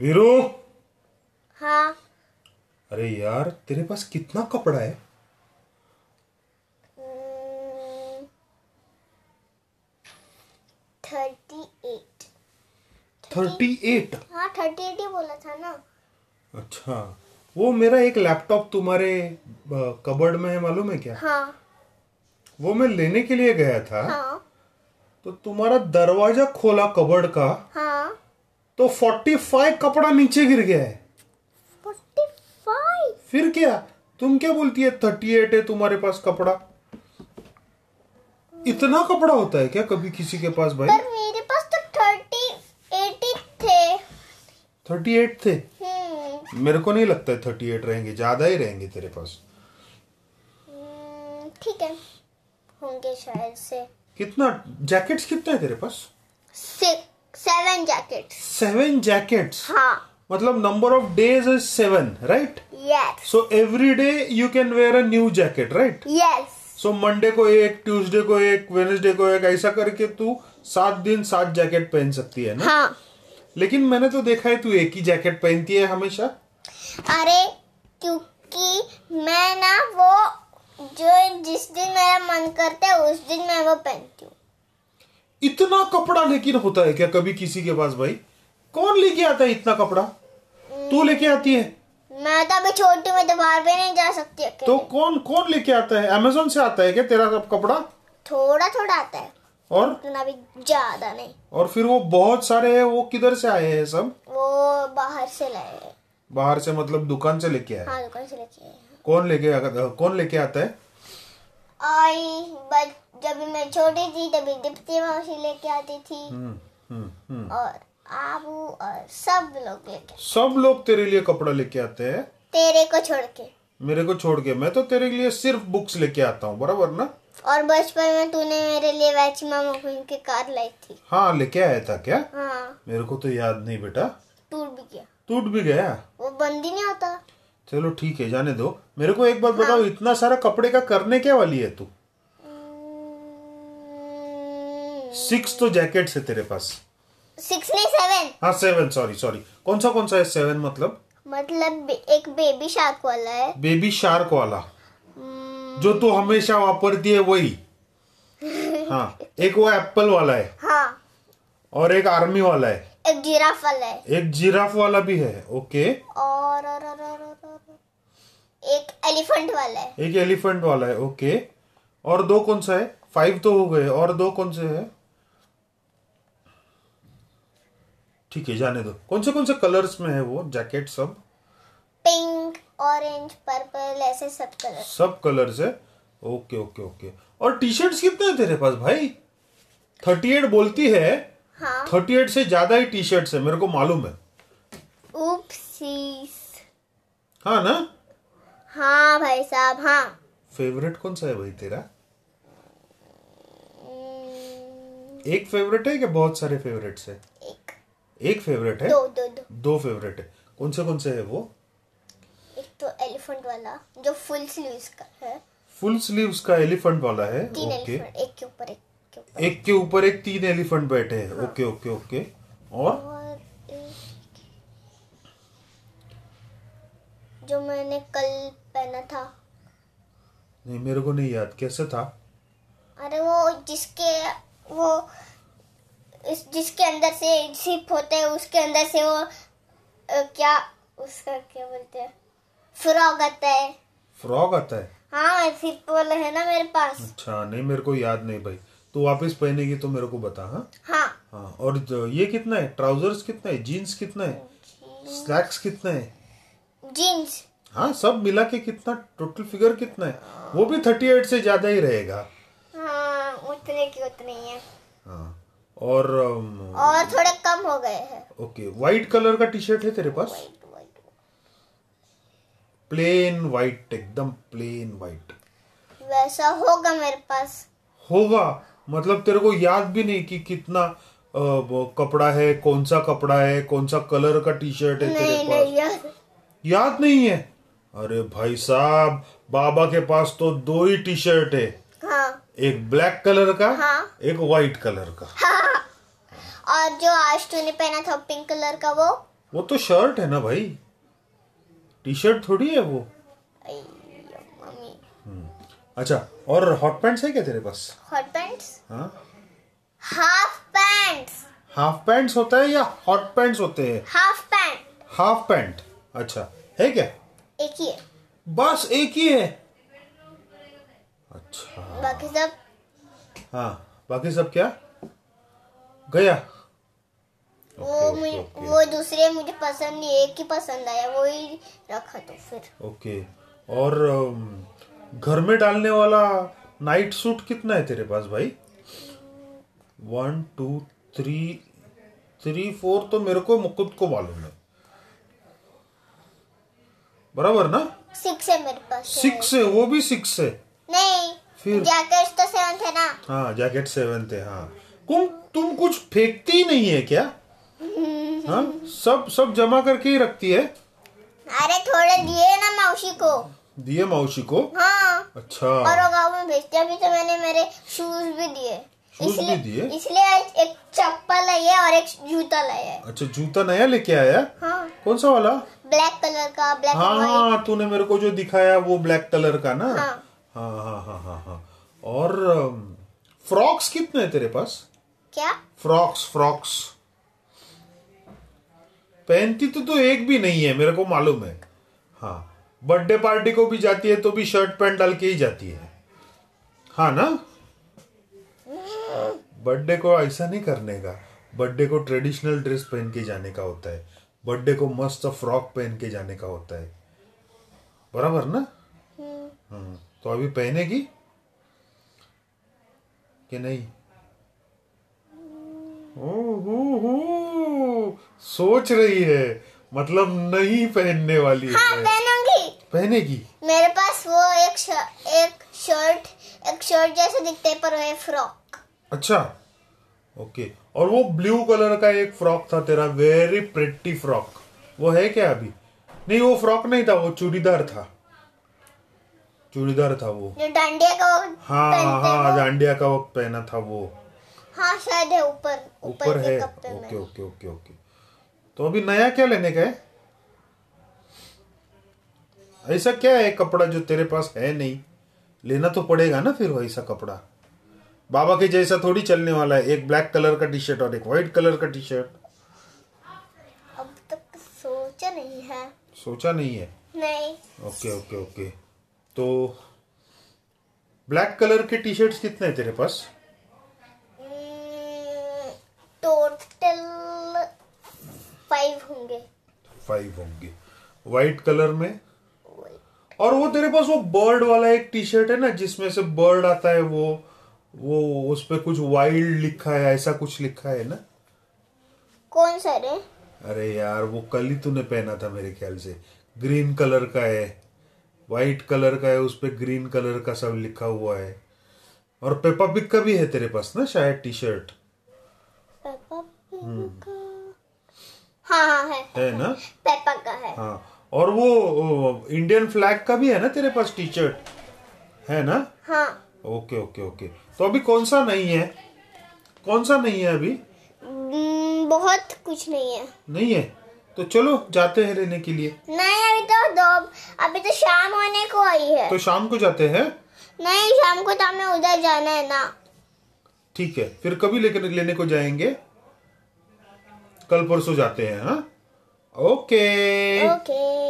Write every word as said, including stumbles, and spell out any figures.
वीरू। हाँ। अरे यार, तेरे पास कितना कपड़ा है? Thirty eight. Thirty eight? हाँ, थर्टी एट ही बोला था ना। अच्छा, वो मेरा एक लैपटॉप तुम्हारे कबर्ड में है, मालूम है क्या? हाँ। वो मैं लेने के लिए गया था। हाँ। तो तुम्हारा दरवाजा खोला कबर्ड का। हाँ। तो पैंतालीस कपड़ा नीचे गिर गया है। पैंतालीस? फिर क्या? तुम क्या बोलती है अड़तीस है तुम्हारे पास कपड़ा? इतना कपड़ा होता है क्या कभी किसी के पास भाई? पर मेरे पास तो अड़तीस थे। अड़तीस थे? मेरे को नहीं लगता है थर्टी एट रहेंगे, ज्यादा ही रहेंगे तेरे पास। ठीक है, होंगे शायद से। कितना जैकेट्स कितना है तेरे पास? Seven jackets. Seven jackets? हाँ। मतलब number of days is seven, right? Yes. So every day you can wear a new jacket, right? Yes. So Monday को एक, ट्यूसडे को एक, वेडनेसडे को एक, ऐसा करके तू सात दिन सात जैकेट पहन सकती है ना? हाँ। लेकिन मैंने तो देखा है तू एक ही जैकेट पहनती है हमेशा। अरे क्योंकि मैं ना वो जो जिस दिन मेरा मन करता है उस दिन मैं वो पहनती हूँ। इतना कपड़ा लेकिन होता है क्या कभी किसी के पास भाई? कौन लेके आता है इतना कपड़ा? तू लेके आती है? मैं तो अभी छोटी हूँ, मैं तो बाहर भी नहीं जा सकती अकेले। तो कौन कौन लेके आता है? अमेज़न से आता है क्या तेरा सब कपड़ा? थोड़ा थोड़ा आता है, और इतना भी ज्यादा नहीं। और फिर वो बहुत सारे हैं, वो किधर से आए हैं सब? वो बाहर से लाए हैं। बाहर से मतलब दुकान से लेके आए? हाँ, दुकान से लेके आए। कौन लेके कौन लेके आता है? आई बस जब मैं छोटी थी तभी दीप्ति मौसी लेके आती थी। हुँ, हुँ, हुँ. और आबू और सब लोग लेके सब लोग तेरे लिए कपड़ा लेके आते हैं, तेरे को छोड़ के। मेरे को छोड़ के? मैं तो तेरे लिए सिर्फ बुक्स लेके आता हूँ, बराबर ना? और बचपन में तूने मेरे लिए वैच मामा की कार लाई थी। हाँ, लेके आया था क्या? हाँ। मेरे को तो याद नहीं बेटा। टूट भी गया। टूट भी गया? वो बंद ही नहीं होता। चलो ठीक है, जाने दो। मेरे को एक बात बताओ, हाँ। इतना सारा कपड़े का करने क्या वाली है तू? सिक्स तो जैकेट्स है तेरे पास। सिक्स नहीं, सेवन। हाँ, सेवन। सॉरी सॉरी कौन सा कौन सा है सेवन? मतलब मतलब एक बेबी शार्क वाला है। बेबी शार्क वाला जो तू हमेशा वापरती है वही? हाँ। एक वो एप्पल वाला है। हाँ। और एक आर्मी वाला है। एक जिराफ वाला है। एक जिराफ वाला भी है, ओके। और, और, और, और, और, और एक एलिफेंट वाला है। एक एलिफेंट वाला है, ओके। और दो कौन सा है? फाइव तो हो गए, और दो कौन से है? ठीक है, जाने दो। कौन से कौन से कलर्स में है वो जैकेट सब? पिंक, ऑरेंज, पर्पल, ऐसे सब कलर। सब कलर्स है, ओके ओके ओके। और टी शर्ट्स कितने हैं तेरे पास भाई? थर्टी एट बोलती है। हाँ। थर्टी एट से ज्यादा ही टी शर्ट्स है, मेरे को मालूम है। ऊप्सीस। हाँ ना? हाँ भाई साहब, हाँ। फेवरेट कौन सा है भाई तेरा? न... एक फेवरेट है कि बहुत सारे फेवरेट्स है? एक एक फेवरेट है? दो दो दो, दो फेवरेट है। कौन से कौन से है वो? तो एलिफेंट वाला जो फुल स्लीव्स का है। फुल स्लीव्स का एलिफेंट वाला है, तीन ओके। एक के ऊपर एक के ऊपर एक के ऊपर एक तीन एलिफेंट बैठे हैं। हाँ। Okay okay okay. और, और एक जो मैंने कल पहना था। नहीं, मेरे को नहीं याद कैसे था। अरे वो जिसके वो इस जिसके अंदर से जिप होते हैं, उसके अंदर से वो क्या उसका क्या बोलते हैं, फ्रॉग आता है। फ्रॉग आता है? हाँ, सिर्फ वाला है ना मेरे पास। अच्छा, नहीं मेरे को याद नहीं भाई। तू वापस पहनेगी तो मेरे को बता। हाँ हाँ हाँ। और ये कितना है? ट्राउजर्स कितना है? जीन्स कितना है? स्लैक्स कितना है? जीन्स। हाँ, सब मिला के कितना टोटल फिगर कितना है? वो भी थर्टी एट से ज्यादा ही रहेगा। हाँ, उतने की उतने ही है। हाँ। और और थोड़े कम हो गए हैं। ओके। व्हाइट कलर का टी शर्ट है तेरे पास? प्लेन वाइट, एकदम प्लेन वाइट। वैसा होगा मेरे पास। होगा मतलब तेरे को याद भी नहीं कि कितना आ, कपड़ा है, कौन सा कपड़ा है, कौन सा कलर का टी शर्ट है तेरे पास? नहीं, याद याद नहीं है। अरे भाई साहब, बाबा के पास तो दो ही टी शर्ट है। हाँ। एक ब्लैक कलर का, हाँ। एक व्हाइट कलर का। हाँ। और जो आज तूने पहना था पिंक कलर का, वो वो तो शर्ट है ना भाई, टी शर्ट थोड़ी है वो। अच्छा, और हॉट पैंट्स है क्या तेरे पास? Hot pants? हाँ, हाफ पैंट्स। हाफ पैंट्स होता है या हॉट पैंट्स होते हैं? Half pant. हाफ पैंट, अच्छा है क्या? एक ही है, बस एक ही है। अच्छा, बाकी सब? हाँ, बाकी सब क्या गया? वो okay, okay, okay. वो दूसरे मुझे पसंद नहीं, एक ही पसंद आया, वो ही रखा तो फिर। Okay okay. और घर में डालने वाला नाइट सूट कितना है तेरे पास भाई? One two three three four तो मेरे को मुकुट को मालूम है, बराबर ना? सिक्स है मेरे पास। सिक्स है, वो भी सिक्स है। नहीं, फिर जैकेट तो सेवेंथ है ना? हाँ, जैकेट सेवेंथ है। हाँ, तुम तुम कुछ फेंकती नहीं है क्या? हाँ, सब सब जमा करके ही रखती है। अरे थोड़े दिए ना मौसी को। दिए मौसी को? हाँ। अच्छा, और वो गाँव में भेजते भी तो मैंने मेरे शूज भी दिए। इसलिए इसलिए एक चप्पल लाया और एक जूता लाया। अच्छा, जूता नया लेके आया? हाँ। कौन सा वाला? ब्लैक कलर का। ब्लैक? हाँ हाँ, तूने मेरे को जो दिखाया वो ब्लैक कलर का ना? हाँ हाँ हाँ हाँ हाँ। और फ्रॉक्स कितने हैं तेरे पास? क्या फ्रॉक्स? फ्रॉक्स पहनती तो तो एक भी नहीं है, मेरे को मालूम है। हाँ, बर्थडे पार्टी को भी जाती है तो भी शर्ट पैंट डाल के ही जाती है, हाँ ना? बर्थडे को ऐसा नहीं करने का, बर्थडे को ट्रेडिशनल ड्रेस पहन के जाने का होता है, बर्थडे को मस्त फ्रॉक पहन के जाने का होता है, बराबर ना? हम्म, तो अभी पहनेगी कि नहीं? ओहो, सोच रही है, मतलब नहीं पहनने वाली है। हाँ, पहनूंगी। पहनेगी? मेरे पास वो एक शर्ट, एक शर्ट एक शर्ट जैसे दिखते है पर है फ्रॉक। अच्छा, ओके। और वो ब्लू कलर का एक फ्रॉक था तेरा, वेरी प्रिटी फ्रॉक, वो है क्या अभी? नहीं, वो फ्रॉक नहीं था, वो चूड़ीदार था। चूड़ीदार था वो, जो डांडिया का वक्त। हाँ हाँ, डांडिया का वक्त पहना था वो। हाँ, शायद है ऊपर ऊपर है। Okay okay okay okay. तो अभी नया क्या लेने का है? ऐसा क्या है कपड़ा जो तेरे पास है नहीं? लेना तो पड़ेगा ना फिर वैसा कपड़ा। बाबा के जैसा थोड़ी चलने वाला है, एक ब्लैक कलर का टी शर्ट और एक व्हाइट कलर का टी शर्ट। अब तक सोचा नहीं है। सोचा नहीं है? नहीं। Okay okay okay. तो ब्लैक कलर के टी शर्ट्स कितने हैं तेरे पास? टोटल फाइव होंगे। फाइव होंगे। व्हाइट कलर में? और वो तेरे पास वो बर्ड वाला एक टी शर्ट है ना, जिसमें से बर्ड आता है, वो वो उस पे कुछ वाइल्ड लिखा है, ऐसा कुछ लिखा है ना? कौन सा रे? अरे यार, वो कल ही तूने पहना था मेरे ख्याल से। ग्रीन कलर का है, वाइट कलर का है, उस पे ग्रीन कलर का सब लिखा हुआ है। और पेपा पिक का भी है तेरे पास ना शायद टी शर्ट? पेपा पिक का? हाँ है, है ना? पेपा का है। हाँ, और वो इंडियन फ्लैग का भी है ना तेरे पास टी शर्ट, है ना? हाँ। Okay okay okay. तो अभी कौन सा नहीं है? कौन सा नहीं है अभी? बहुत कुछ नहीं है। नहीं है? तो चलो जाते हैं लेने के लिए। नहीं, अभी तो दो अभी तो शाम होने को आई है। तो शाम को जाते हैं? नहीं, शाम को तो हमें उधर जाना है ना। ठीक है, फिर कभी लेकर लेने को जाएंगे? कल परसों जाते हैं। हाँ, ओके ओके।